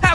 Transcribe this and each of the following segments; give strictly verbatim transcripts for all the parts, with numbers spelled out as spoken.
How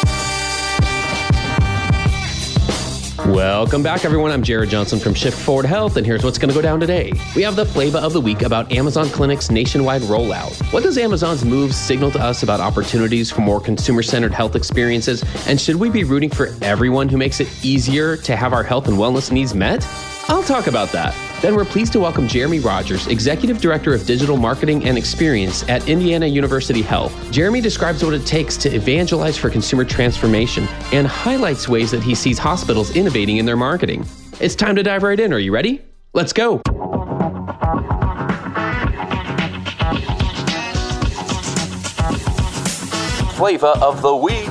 Welcome back, everyone. I'm Jared Johnson from Shift Forward Health, and here's what's going to go down today. We have the Playba of the Week about Amazon Clinic's nationwide rollout. What does Amazon's move signal to us about opportunities for more consumer-centered health experiences? And should we be rooting for everyone who makes it easier to have our health and wellness needs met? I'll talk about that. Then we're pleased to welcome Jeremy Rogers, Executive Director of Digital Marketing and Experience at Indiana University Health. Jeremy describes what it takes to evangelize for consumer transformation and highlights ways that he sees hospitals innovating in their marketing. It's time to dive right in. Are you ready? Let's go. Flavor of the week.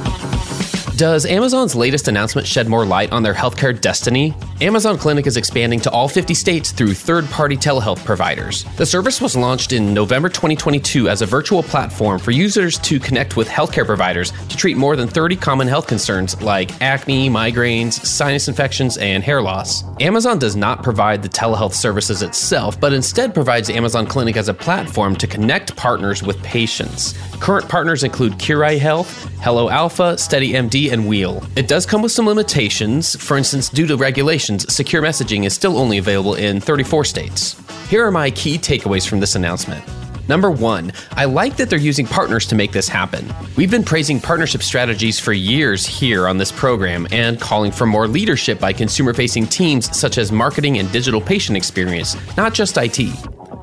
Does Amazon's latest announcement shed more light on their healthcare destiny? Amazon Clinic is expanding to all fifty states through third-party telehealth providers. The service was launched in November twenty twenty-two as a virtual platform for users to connect with healthcare providers to treat more than thirty common health concerns like acne, migraines, sinus infections, and hair loss. Amazon does not provide the telehealth services itself, but instead provides Amazon Clinic as a platform to connect partners with patients. Current partners include Kirai Health, Hello Alpha, SteadyMD, and Wheel. It does come with some limitations. For instance, due to regulations, secure messaging is still only available in thirty-four states. Here are my key takeaways from this announcement. Number one, I like that they're using partners to make this happen. We've been praising partnership strategies for years here on this program and calling for more leadership by consumer-facing teams such as marketing and digital patient experience, not just I T.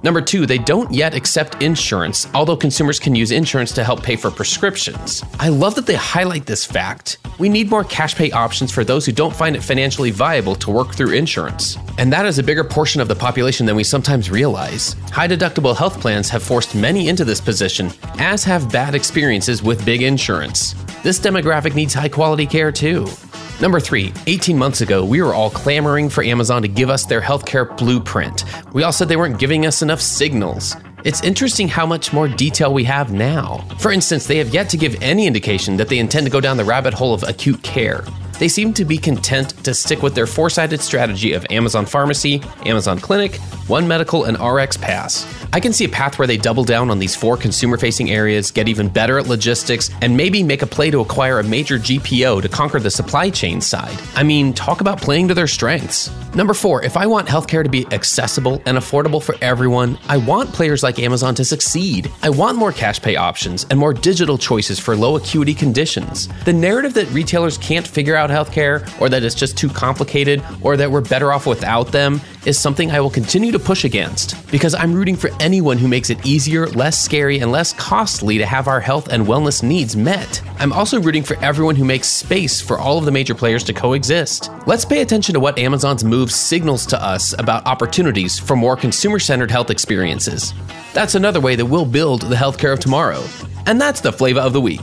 Number two, they don't yet accept insurance, although consumers can use insurance to help pay for prescriptions. I love that they highlight this fact. We need more cash pay options for those who don't find it financially viable to work through insurance. And that is a bigger portion of the population than we sometimes realize. High deductible health plans have forced many into this position, as have bad experiences with big insurance. This demographic needs high quality care too. Number three, eighteen months ago, we were all clamoring for Amazon to give us their healthcare blueprint. We all said they weren't giving us enough signals. It's interesting how much more detail we have now. For instance, they have yet to give any indication that they intend to go down the rabbit hole of acute care. They seem to be content to stick with their four-sided strategy of Amazon Pharmacy, Amazon Clinic, One Medical, and RxPass. I can see a path where they double down on these four consumer-facing areas, get even better at logistics, and maybe make a play to acquire a major G P O to conquer the supply chain side. I mean, talk about playing to their strengths. Number four, if I want healthcare to be accessible and affordable for everyone, I want players like Amazon to succeed. I want more cash pay options and more digital choices for low acuity conditions. The narrative that retailers can't figure out healthcare, or that it's just too complicated, or that we're better off without them, is something I will continue to push against, because I'm rooting for anyone who makes it easier, less scary, and less costly to have our health and wellness needs met. I'm also rooting for everyone who makes space for all of the major players to coexist. Let's pay attention to what Amazon's move signals to us about opportunities for more consumer-centered health experiences. That's another way that we'll build the healthcare of tomorrow. And that's the Flavor of the Week.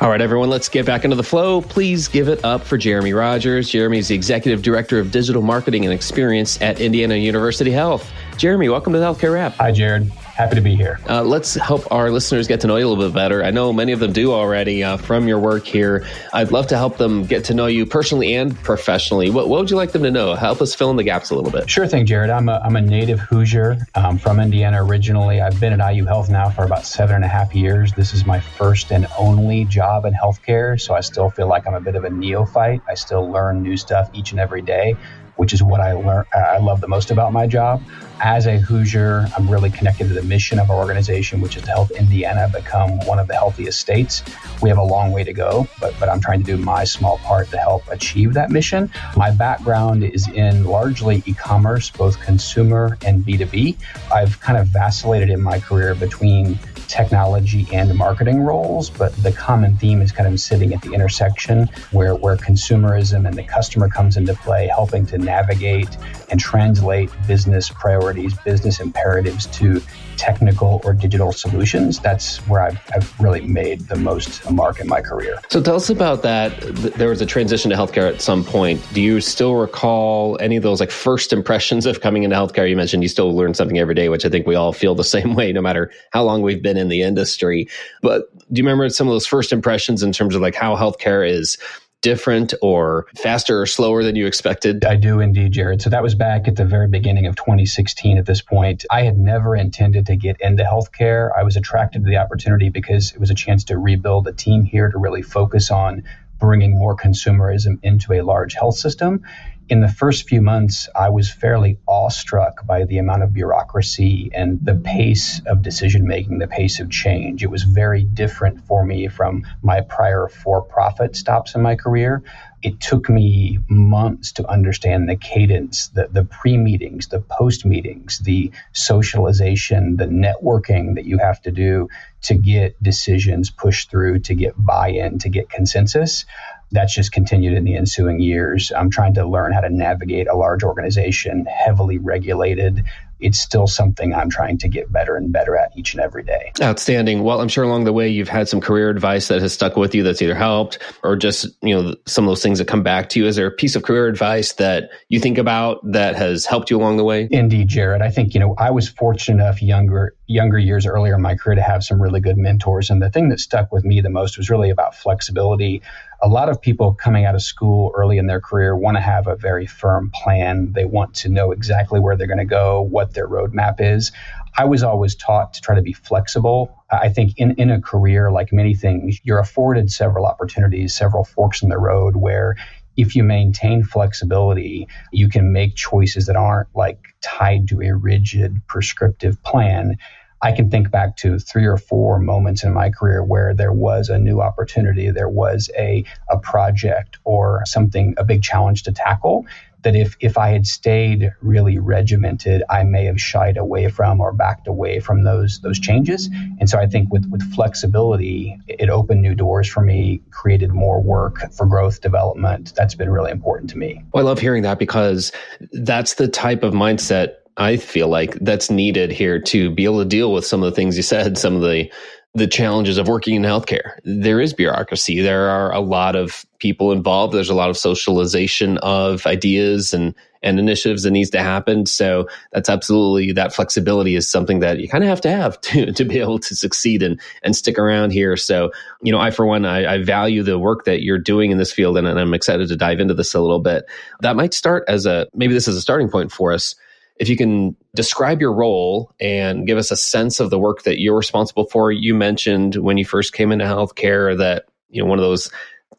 All right, everyone, let's get back into the flow. Please give it up for Jeremy Rogers. Jeremy is the Executive Director of Digital Marketing and Experience at Indiana University Health. Jeremy, welcome to the Healthcare Wrap. Hi, Jared. Happy to be here. Uh, let's help our listeners get to know you a little bit better. I know many of them do already uh, from your work here. I'd love to help them get to know you personally and professionally. What, what would you like them to know? Help us fill in the gaps a little bit. Sure thing, Jared. I'm a, I'm a native Hoosier um, from Indiana originally. I've been at I U Health now for about seven and a half years. This is my first and only job in healthcare, so I still feel like I'm a bit of a neophyte. I still learn new stuff each and every day, which is what I learn. I love the most about my job. As a Hoosier, I'm really connected to the mission of our organization, which is to help Indiana become one of the healthiest states. We have a long way to go, but, but I'm trying to do my small part to help achieve that mission. My background is in largely e-commerce, both consumer and B two B. I've kind of vacillated in my career between technology and marketing roles, but the common theme is kind of sitting at the intersection where, where consumerism and the customer comes into play, helping to navigate and translate business priorities, business imperatives to technical or digital solutions. That's where I've, I've really made the most mark in my career. So tell us about that. There was a transition to healthcare at some point. Do you still recall any of those like first impressions of coming into healthcare? You mentioned you still learn something every day, which I think we all feel the same way, no matter how long we've been in the industry. But do you remember some of those first impressions in terms of like how healthcare is different or faster or slower than you expected? I do indeed, Jared. So that was back at the very beginning of twenty sixteen at this point. I had never intended to get into healthcare. I was attracted to the opportunity because it was a chance to rebuild a team here to really focus on bringing more consumerism into a large health system. In the first few months, I was fairly awestruck by the amount of bureaucracy and the pace of decision-making, the pace of change. It was very different for me from my prior for-profit stops in my career. It took me months to understand the cadence, the, the pre-meetings, the post-meetings, the socialization, the networking that you have to do to get decisions pushed through, to get buy-in, to get consensus. That's just continued in the ensuing years. I'm trying to learn how to navigate a large organization, heavily regulated. It's still something I'm trying to get better and better at each and every day. Outstanding. Well, I'm sure along the way, you've had some career advice that has stuck with you that's either helped or just, you know, some of those things that come back to you. Is there a piece of career advice that you think about that has helped you along the way? Indeed, Jared. I think, you know, I was fortunate enough younger, younger years earlier in my career to have some really good mentors. And the thing that stuck with me the most was really about flexibility. A lot of people coming out of school early in their career want to have a very firm plan. They want to know exactly where they're going to go, what their roadmap is. I was always taught to try to be flexible. I think in, in a career, like many things, you're afforded several opportunities, several forks in the road where if you maintain flexibility, you can make choices that aren't like tied to a rigid prescriptive plan. I can think back to three or four moments in my career where there was a new opportunity, there was a a project or something, a big challenge to tackle that if if I had stayed really regimented, I may have shied away from or backed away from those those changes. And so I think with, with flexibility, it opened new doors for me, created more work for growth development. That's been really important to me. Well, I love hearing that because that's the type of mindset I feel like that's needed here to be able to deal with some of the things you said, some of the the challenges of working in healthcare. There is bureaucracy. There are a lot of people involved. There's a lot of socialization of ideas and, and initiatives that needs to happen. So that's absolutely, that flexibility is something that you kind of have to have to, to be able to succeed and, and stick around here. So, you know, I, for one, I, I value the work that you're doing in this field, and, and I'm excited to dive into this a little bit. That might start as a, maybe this is a starting point for us. If you can describe your role and give us a sense of the work that you're responsible for. You mentioned when you first came into healthcare that, you know, one of those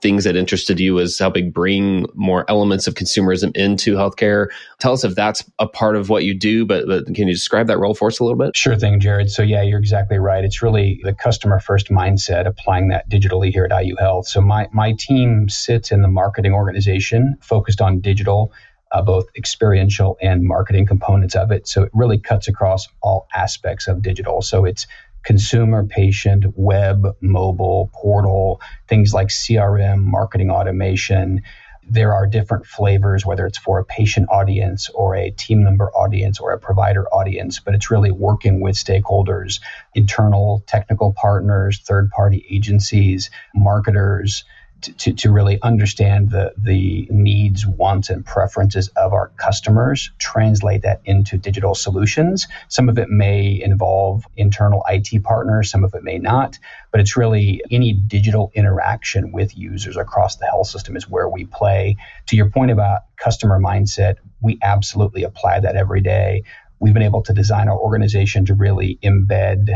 things that interested you was helping bring more elements of consumerism into healthcare. Tell us if that's a part of what you do, but, but can you describe that role for us a little bit? Sure thing, Jared. So yeah, you're exactly right. It's really the customer first mindset, applying that digitally here at I U Health. So my, my team sits in the marketing organization focused on digital, Uh, both experiential and marketing components of it. So it really cuts across all aspects of digital. So it's consumer, patient, web, mobile, portal, things like C R M, marketing automation. There are different flavors, whether it's for a patient audience or a team member audience or a provider audience, but it's really working with stakeholders, internal technical partners, third-party agencies, marketers, to, to really understand the, the needs, wants, and preferences of our customers, translate that into digital solutions. Some of it may involve internal I T partners, some of it may not, but it's really any digital interaction with users across the health system is where we play. To your point about customer mindset, we absolutely apply that every day. We've been able to design our organization to really embed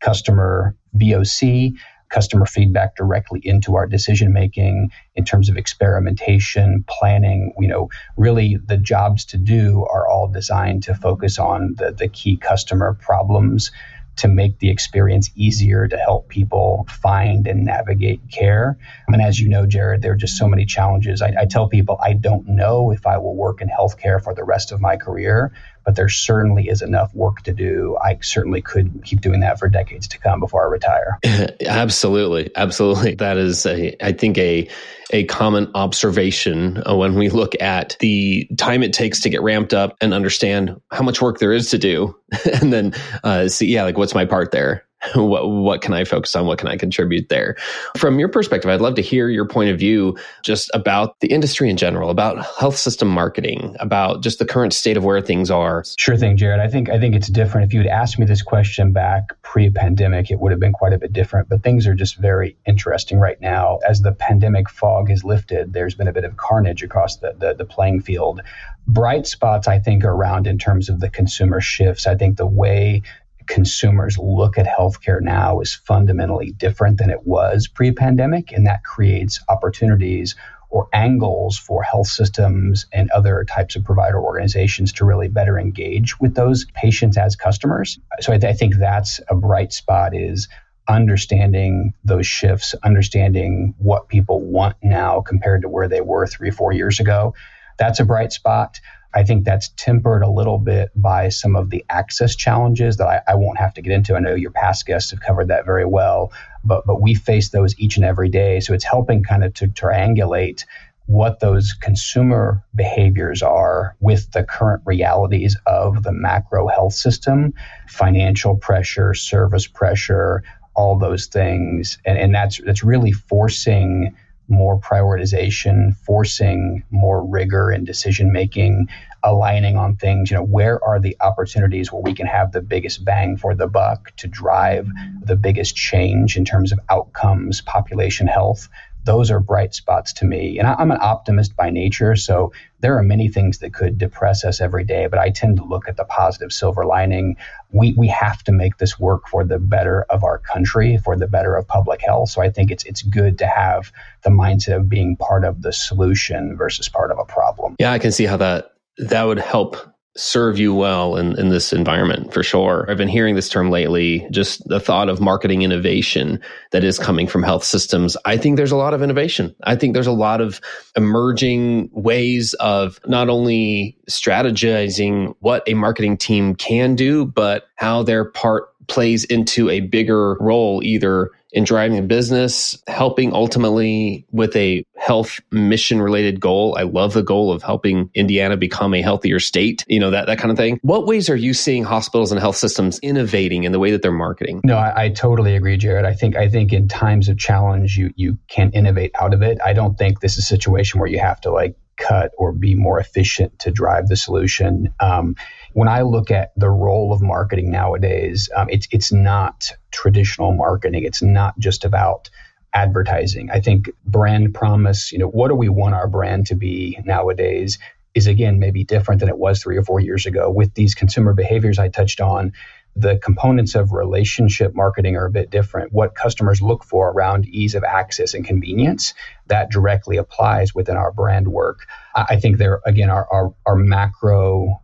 customer V O C, customer feedback directly into our decision-making in terms of experimentation, planning. You know, really the jobs to do are all designed to focus on the, the key customer problems to make the experience easier to help people find and navigate care. And as you know, Jared, there are just so many challenges. I, I tell people I don't know if I will work in healthcare for the rest of my career, but there certainly is enough work to do. I certainly could keep doing that for decades to come before I retire. Absolutely. Absolutely. That is, a, I think, a a common observation when we look at the time it takes to get ramped up and understand how much work there is to do. And then uh, see, yeah, like what's my part there? What what can I focus on? What can I contribute there? From your perspective, I'd love to hear your point of view just about the industry in general, about health system marketing, about just the current state of where things are. Sure thing, Jared. I think I think it's different. If you'd asked me this question back pre-pandemic, it would have been quite a bit different, but things are just very interesting right now. As the pandemic fog has lifted, there's been a bit of carnage across the, the, the playing field. Bright spots, I think, are around in terms of the consumer shifts. I think the way consumers look at healthcare now is fundamentally different than it was pre-pandemic, and that creates opportunities or angles for health systems and other types of provider organizations to really better engage with those patients as customers. So I, th- I think that's a bright spot, is understanding those shifts, understanding what people want now compared to where they were three or four years ago. That's a bright spot. I think that's tempered a little bit by some of the access challenges that I, I won't have to get into. I know your past guests have covered that very well, but but we face those each and every day. So it's helping kind of to triangulate what those consumer behaviors are with the current realities of the macro health system, financial pressure, service pressure, all those things. And, and that's that's really forcing more prioritization, forcing more rigor in decision-making, aligning on things. You know, where are the opportunities where we can have the biggest bang for the buck to drive the biggest change in terms of outcomes, population health? Those are bright spots to me. And I, I'm an optimist by nature, so there are many things that could depress us every day, but I tend to look at the positive silver lining. We we have to make this work for the better of our country, for the better of public health. So I think it's it's good to have the mindset of being part of the solution versus part of a problem. Yeah, I can see how that that would help serve you well in, in this environment, for sure. I've been hearing this term lately, just the thought of marketing innovation that is coming from health systems. I think there's a lot of innovation. I think there's a lot of emerging ways of not only strategizing what a marketing team can do, but how their part plays into a bigger role, either in driving a business, helping ultimately with a health mission related goal. I love the goal of helping Indiana become a healthier state, you know, that, that kind of thing. What ways are you seeing hospitals and health systems innovating in the way that they're marketing? No, I, I totally agree, Jared. I think I think in times of challenge, you you can innovate out of it. I don't think this is a situation where you have to like cut or be more efficient to drive the solution. Um, when I look at the role of marketing nowadays, um, it's it's not traditional marketing. It's not just about advertising. I think brand promise, you know, what do we want our brand to be nowadays is, again, maybe different than it was three or four years ago. With these consumer behaviors I touched on, the components of relationship marketing are a bit different. What customers look for around ease of access and convenience, that directly applies within our brand work. I think there, again, are, are, are macro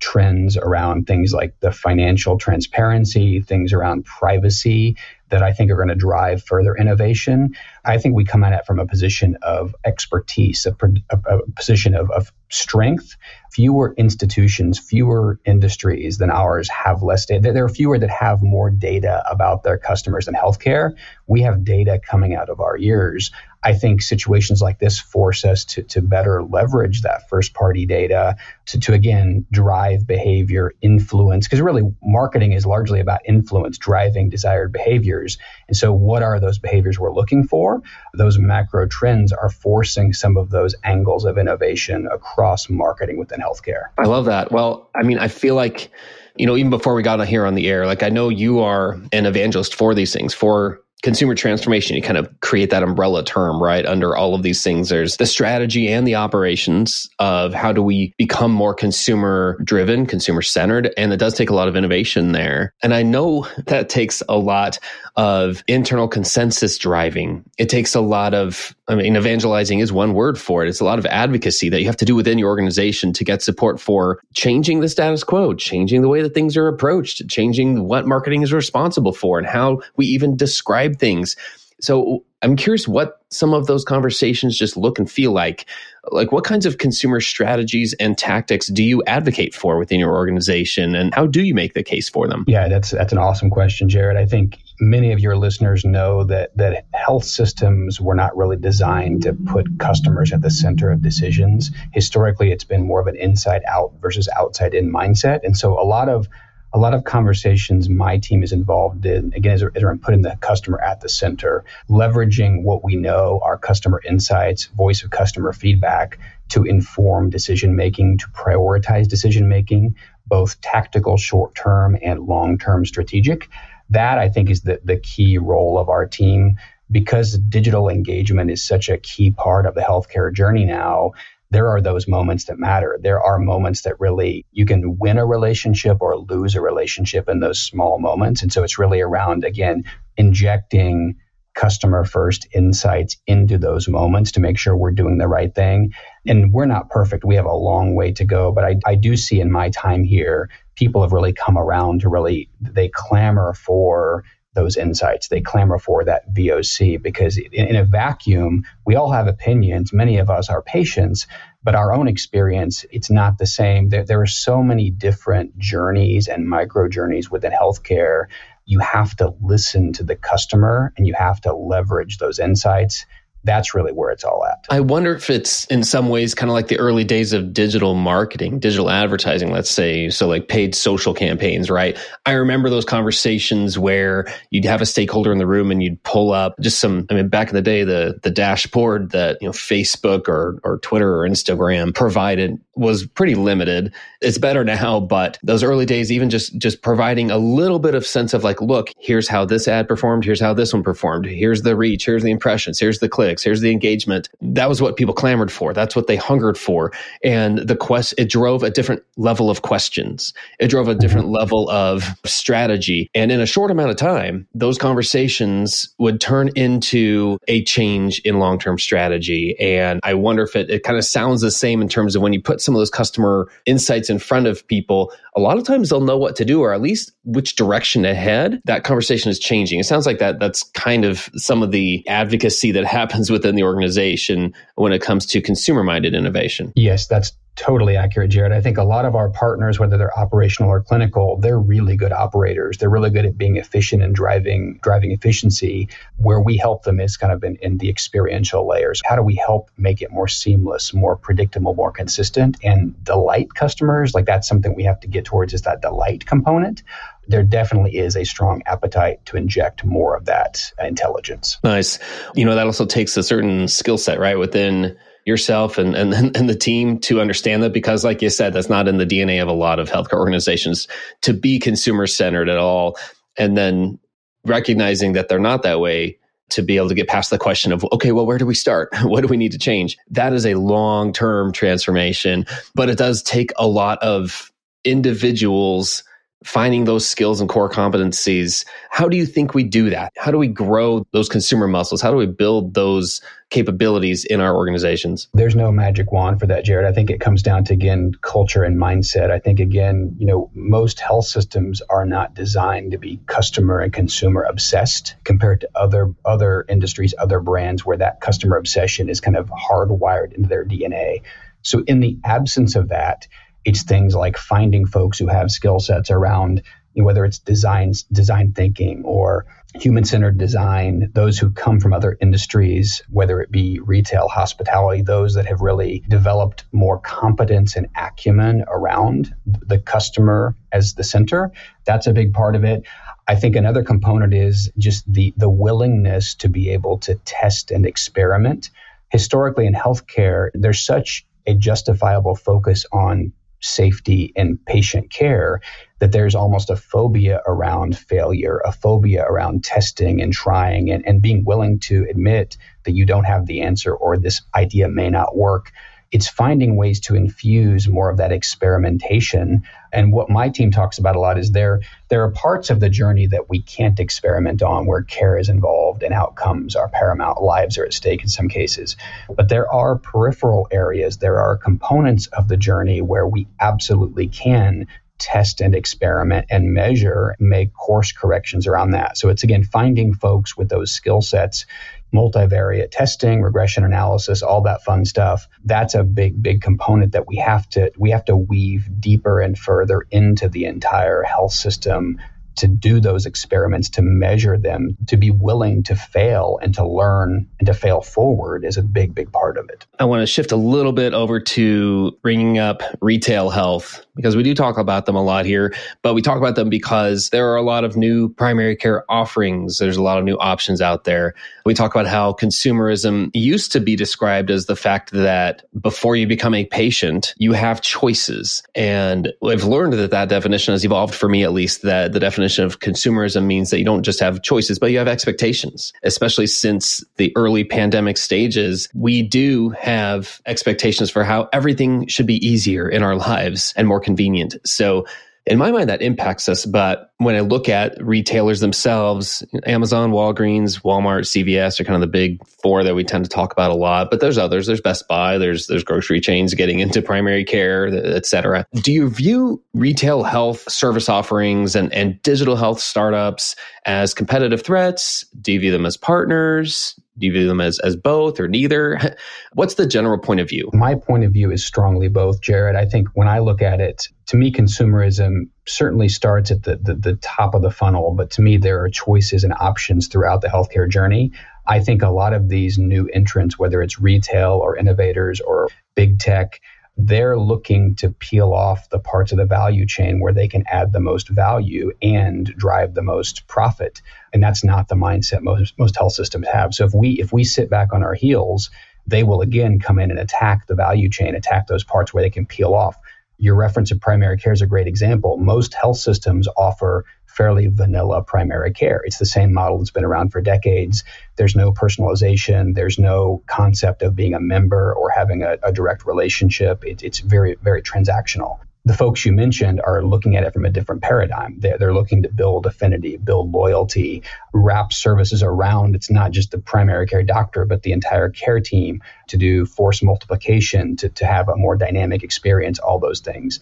trends around things like the financial transparency, things around privacy that I think are going to drive further innovation. I think we come at it from a position of expertise, a, a, a position of, of strength. Fewer institutions, fewer industries than ours have less data. There are fewer that have more data about their customers than healthcare. We have data coming out of our ears. I think situations like this force us to, to better leverage that first party data to, to again, drive behavior, influence, because really marketing is largely about influence, driving desired behaviors. And so what are those behaviors we're looking for? Those macro trends are forcing some of those angles of innovation across marketing within healthcare. I love that. Well, I mean, I feel like, you know, even before we got on here on the air, like I know you are an evangelist for these things, for consumer transformation. You kind of create that umbrella term, right? Under all of these things, there's the strategy and the operations of how do we become more consumer driven, consumer centered. And it does take a lot of innovation there. And I know that takes a lot of internal consensus driving. It takes a lot of, I mean, evangelizing is one word for it. It's a lot of advocacy that you have to do within your organization to get support for changing the status quo, changing the way that things are approached, changing what marketing is responsible for and how we even describe things. So I'm curious what some of those conversations just look and feel like. Like what kinds of consumer strategies and tactics do you advocate for within your organization and how do you make the case for them? Yeah, that's that's an awesome question, Jared. I think many of your listeners know that that health systems were not really designed to put customers at the center of decisions. Historically, it's been more of an inside out versus outside in mindset. And so a lot of A lot of conversations my team is involved in, again, is around putting the customer at the center, leveraging what we know, our customer insights, voice of customer feedback to inform decision-making, to prioritize decision-making, both tactical, short-term, and long-term strategic. That, I think, is the, the key role of our team because digital engagement is such a key part of the healthcare journey now. There are those moments that matter. There are moments that really you can win a relationship or lose a relationship in those small moments. And so it's really around, again, injecting customer first insights into those moments to make sure we're doing the right thing. And we're not perfect. We have a long way to go. But I, I do see in my time here, people have really come around to really, they clamor for those insights. They clamor for that V O C because in, in a vacuum, we all have opinions. Many of us are patients, but our own experience, it's not the same. There, there are so many different journeys and micro journeys within healthcare. You have to listen to the customer and you have to leverage those insights. That's really where it's all at. I wonder if it's in some ways kind of like the early days of digital marketing, digital advertising, let's say. So like paid social campaigns, right? I remember those conversations where you'd have a stakeholder in the room and you'd pull up just some, I mean, back in the day, the the dashboard that, you know, Facebook or or Twitter or Instagram provided was pretty limited. It's better now, but those early days, even just, just providing a little bit of sense of like, look, here's how this ad performed. Here's how this one performed. Here's the reach. Here's the impressions. Here's the click. Here's the engagement. That was what people clamored for. That's what they hungered for. And the quest, it drove a different level of questions. It drove a different level of strategy. And in a short amount of time, those conversations would turn into a change in long-term strategy. And I wonder if it, it kind of sounds the same in terms of when you put some of those customer insights in front of people, a lot of times they'll know what to do, or at least which direction ahead that conversation is changing. It sounds like that. That's kind of some of the advocacy that happens within the organization when it comes to consumer-minded innovation. Yes, that's totally accurate, Jared. I think a lot of our partners, whether they're operational or clinical, they're really good operators. They're really good at being efficient and driving driving efficiency. Where we help them is kind of in, in the experiential layers. How do we help make it more seamless, more predictable, more consistent, and delight customers? Like that's something we have to get towards, is that delight component. There definitely is a strong appetite to inject more of that intelligence. Nice. You know, that also takes a certain skill set, right, within yourself and, and and the team to understand that, because like you said, that's not in the D N A of a lot of healthcare organizations to be consumer-centered at all. And then recognizing that they're not that way, to be able to get past the question of, okay, well, where do we start? What do we need to change? That is a long-term transformation, but it does take a lot of individuals finding those skills and core competencies. How do you think we do that? How do we grow those consumer muscles? How do we build those capabilities in our organizations? There's no magic wand for that, Jared. I think it comes down to, again, culture and mindset. I think, again, you know, most health systems are not designed to be customer and consumer obsessed compared to other other industries, other brands where that customer obsession is kind of hardwired into their D N A. So in the absence of that, it's things like finding folks who have skill sets around, you know, whether it's design, design thinking or human-centered design, those who come from other industries, whether it be retail, hospitality, those that have really developed more competence and acumen around the customer as the center. That's a big part of it. I think another component is just the the willingness to be able to test and experiment. Historically in healthcare, there's such a justifiable focus on safety and patient care that there's almost a phobia around failure, a phobia around testing and trying and, and being willing to admit that you don't have the answer or this idea may not work. It's finding ways to infuse more of that experimentation. And what my team talks about a lot is there, there are parts of the journey that we can't experiment on where care is involved and outcomes are paramount, lives are at stake in some cases. But there are peripheral areas, there are components of the journey where we absolutely can test and experiment and measure, make course corrections around that. So it's, again, finding folks with those skill sets, multivariate testing, regression analysis, all that fun stuff. That's a big, big component that we have to we have to weave deeper and further into the entire health system to do those experiments, to measure them, to be willing to fail and to learn and to fail forward is a big, big part of it. I want to shift a little bit over to bringing up retail health, because we do talk about them a lot here, but we talk about them because there are a lot of new primary care offerings. There's a lot of new options out there. We talk about how consumerism used to be described as the fact that before you become a patient, you have choices. And I've learned that that definition has evolved for me, at least, that the definition of consumerism means that you don't just have choices, but you have expectations, especially since the early pandemic stages. We do have expectations for how everything should be easier in our lives and more convenient. So in my mind, that impacts us. But when I look at retailers themselves, Amazon, Walgreens, Walmart, C V S are kind of the big four that we tend to talk about a lot. But there's others. There's Best Buy. There's there's grocery chains getting into primary care, et cetera. Do you view retail health service offerings and, and digital health startups as competitive threats? Do you view them as partners? Do you view them as, as both or neither? What's the general point of view? My point of view is strongly both, Jared. I think when I look at it, to me, consumerism certainly starts at the, the, the top of the funnel. But to me, there are choices and options throughout the healthcare journey. I think a lot of these new entrants, whether it's retail or innovators or big tech, they're looking to peel off the parts of the value chain where they can add the most value and drive the most profit. And that's not the mindset most most health systems have. So if we if we sit back on our heels, they will again come in and attack the value chain, attack those parts where they can peel off. Your reference of primary care is a great example. Most health systems offer fairly vanilla primary care. It's the same model that's been around for decades. There's no personalization. There's no concept of being a member or having a, a direct relationship. It, it's very, very transactional. The folks you mentioned are looking at it from a different paradigm. They're, they're looking to build affinity, build loyalty, wrap services around. It's not just the primary care doctor, but the entire care team to do force multiplication, to, to have a more dynamic experience, all those things.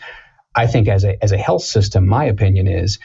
I think as a as a health system, my opinion is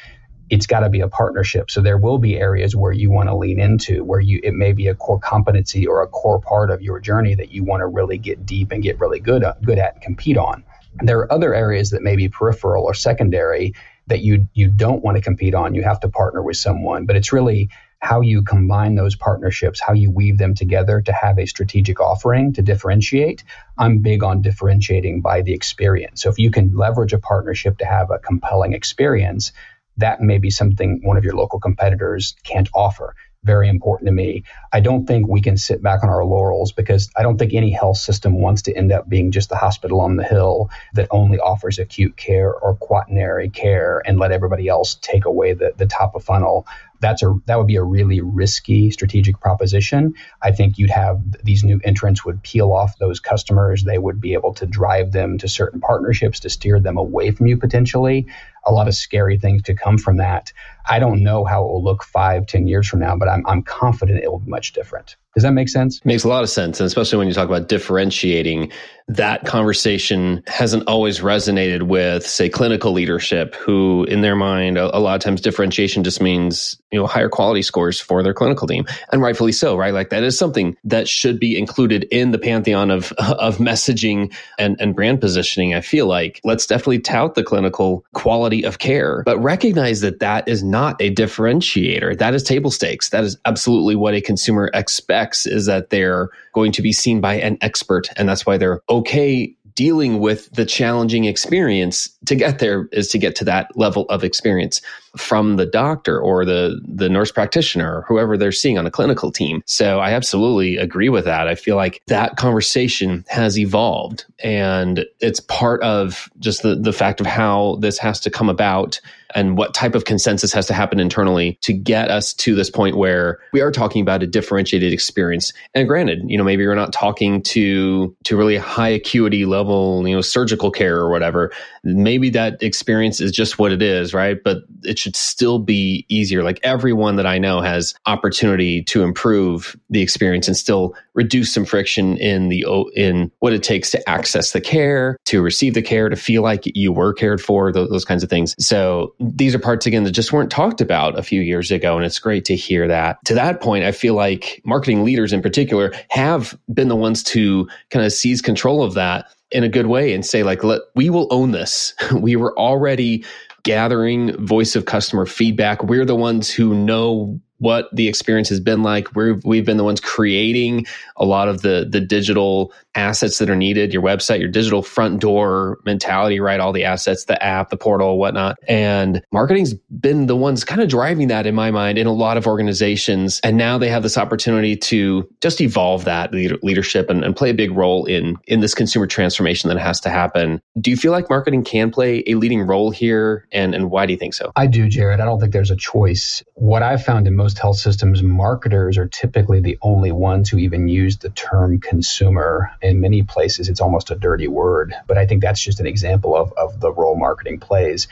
it's got to be a partnership. So there will be areas where you want to lean into, where you it may be a core competency or a core part of your journey that you want to really get deep and get really good, good at and compete on. There are other areas that may be peripheral or secondary that you you don't want to compete on. You have to partner with someone. But it's really how you combine those partnerships, how you weave them together to have a strategic offering to differentiate. I'm big on differentiating by the experience. So if you can leverage a partnership to have a compelling experience, that may be something one of your local competitors can't offer. Very important to me. I don't think we can sit back on our laurels, because I don't think any health system wants to end up being just the hospital on the hill that only offers acute care or quaternary care and let everybody else take away the, the top of funnel. That's a that would be a really risky strategic proposition. I think you'd have these new entrants would peel off those customers. They would be able to drive them to certain partnerships to steer them away from you potentially. A lot of scary things to come from that. I don't know how it will look five, ten years from now, but I'm I'm confident it will be much different. Does that make sense? Makes a lot of sense. And especially when you talk about differentiating, that conversation hasn't always resonated with, say, clinical leadership, who in their mind, a, a lot of times differentiation just means you know, higher quality scores for their clinical team. And rightfully so, right? Like that is something that should be included in the pantheon of of messaging and, and brand positioning. I feel like let's definitely tout the clinical quality of care, but recognize that that is not a differentiator. That is table stakes. That is absolutely what a consumer expects, is that they're going to be seen by an expert. And that's why they're okay dealing with the challenging experience to get there, is to get to that level of experience from the doctor or the, the nurse practitioner or whoever they're seeing on a clinical team. So I absolutely agree with that. I feel like that conversation has evolved, and it's part of just the, the fact of how this has to come about and what type of consensus has to happen internally to get us to this point where we are talking about a differentiated experience. And granted, you know, maybe we're not talking to, to really high acuity level, you know, surgical care or whatever. Maybe that experience is just what it is, right? But it should still be easier. Like everyone that I know has opportunity to improve the experience and still reduce some friction in the in what it takes to access the care, to receive the care, to feel like you were cared for, those, those kinds of things. So these are parts, again, that just weren't talked about a few years ago. And it's great to hear that. To that point, I feel like marketing leaders in particular have been the ones to kind of seize control of that in a good way and say, like, let, we will own this. We were already gathering voice of customer feedback. We're the ones who know what the experience has been like. We're, we've been the ones creating a lot of the, the digital assets that are needed, your website, your digital front door mentality, right? All the assets, the app, the portal, whatnot. And marketing's been the ones kind of driving that in my mind in a lot of organizations. And now they have this opportunity to just evolve that leadership and, and play a big role in, in this consumer transformation that has to happen. Do you feel like marketing can play a leading role here? And, and why do you think so? I do, Jared. I don't think there's a choice. What I've found in most health systems, marketers are typically the only ones who even use the term consumer. In many places, it's almost a dirty word. But I think that's just an example of, of the role marketing plays.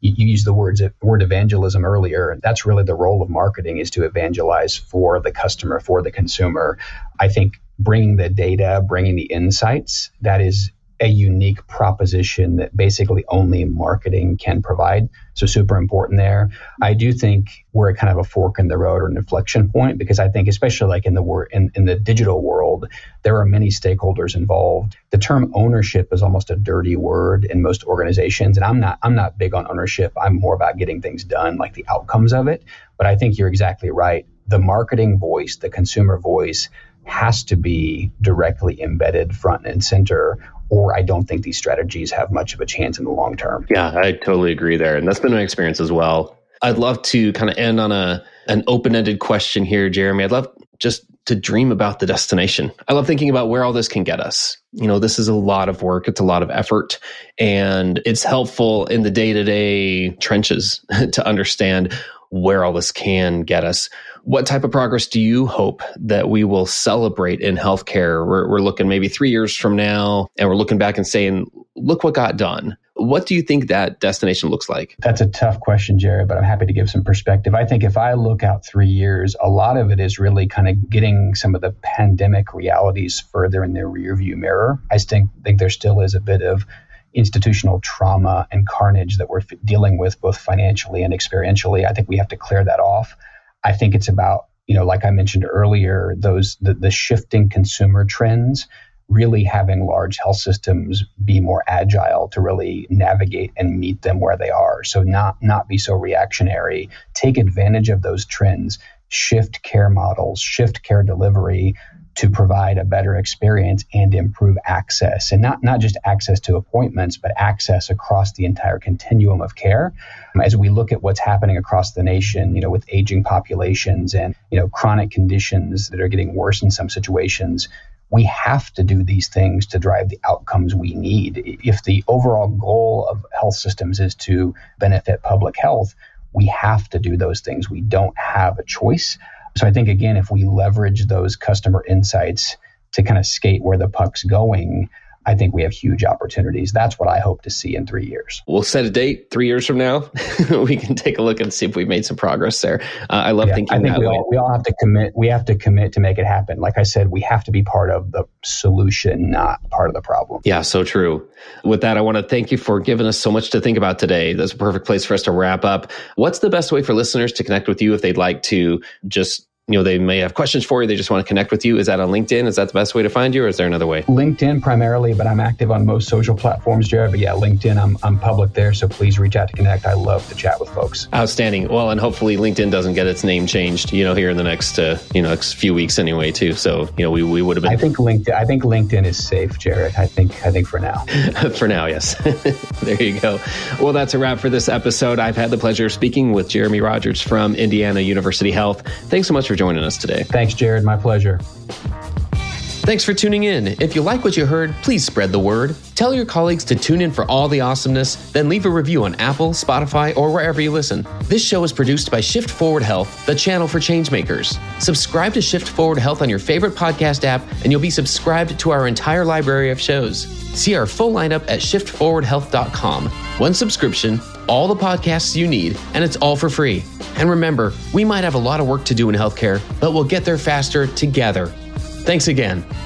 You, you used the words, word evangelism earlier, and that's really the role of marketing, is to evangelize for the customer, for the consumer. I think bringing the data, bringing the insights, that is a unique proposition that basically only marketing can provide. So super important there. I do think we're at kind of a fork in the road or an inflection point, because I think especially like in the wor- in, in the digital world, there are many stakeholders involved. The term ownership is almost a dirty word in most organizations. And I'm not I'm not big on ownership. I'm more about getting things done, like the outcomes of it. But I think you're exactly right. The marketing voice, the consumer voice, has to be directly embedded front and center, or I don't think these strategies have much of a chance in the long term. Yeah, I totally agree there. And that's been my experience as well. I'd love to kind of end on a an open-ended question here, Jeremy. I'd love just to dream about the destination. I love thinking about where all this can get us. You know, this is a lot of work. It's a lot of effort, and it's helpful in the day-to-day trenches to understand where all this can get us. What type of progress do you hope that we will celebrate in healthcare? We're, we're looking maybe three years from now, and we're looking back and saying, look what got done. What do you think that destination looks like? That's a tough question, Jared, but I'm happy to give some perspective. I think if I look out three years, a lot of it is really kind of getting some of the pandemic realities further in their rearview mirror. I think, think there still is a bit of institutional trauma and carnage that we're f- dealing with, both financially and experientially. I think we have to clear that off. I think it's about, you know, like I mentioned earlier, those the, the shifting consumer trends, really having large health systems be more agile to really navigate and meet them where they are. So not not be so reactionary, take advantage of those trends, shift care models, shift care delivery to provide a better experience and improve access. And not, not just access to appointments, but access across the entire continuum of care. As we look at what's happening across the nation, you know, with aging populations and, you know, chronic conditions that are getting worse in some situations, we have to do these things to drive the outcomes we need. If the overall goal of health systems is to benefit public health, we have to do those things. We don't have a choice. So I think, again, if we leverage those customer insights to kind of skate where the puck's going, I think we have huge opportunities. That's what I hope to see in three years. We'll set a date three years from now. We can take a look and see if we've made some progress there. Uh, I love yeah, thinking I think that we way. All, we all have to commit. We have to commit to make it happen. Like I said, we have to be part of the solution, not part of the problem. Yeah, so true. With that, I want to thank you for giving us so much to think about today. That's a perfect place for us to wrap up. What's the best way for listeners to connect with you if they'd like to just... You know, they may have questions for you. They just want to connect with you. Is that on LinkedIn? Is that the best way to find you, or is there another way? LinkedIn primarily, but I'm active on most social platforms, Jared. But yeah, LinkedIn, I'm I'm public there. So please reach out to connect. I love to chat with folks. Outstanding. Well, and hopefully LinkedIn doesn't get its name changed, you know, here in the next, uh, you know, next few weeks anyway, too. So, you know, we, we would have been. I think LinkedIn, I think LinkedIn is safe, Jared. I think, I think for now. For now, yes. There you go. Well, that's a wrap for this episode. I've had the pleasure of speaking with Jeremy Rogers from Indiana University Health. Thanks so much for joining us today. Thanks, Jared. My pleasure. Thanks for tuning in. If you like what you heard, please spread the word. Tell your colleagues to tune in for all the awesomeness, then leave a review on Apple, Spotify, or wherever you listen. This show is produced by Shift Forward Health, the channel for changemakers. Subscribe to Shift Forward Health on your favorite podcast app, and you'll be subscribed to our entire library of shows. See our full lineup at shift forward health dot com. One subscription, all the podcasts you need, and it's all for free. And remember, we might have a lot of work to do in healthcare, but we'll get there faster together. Thanks again.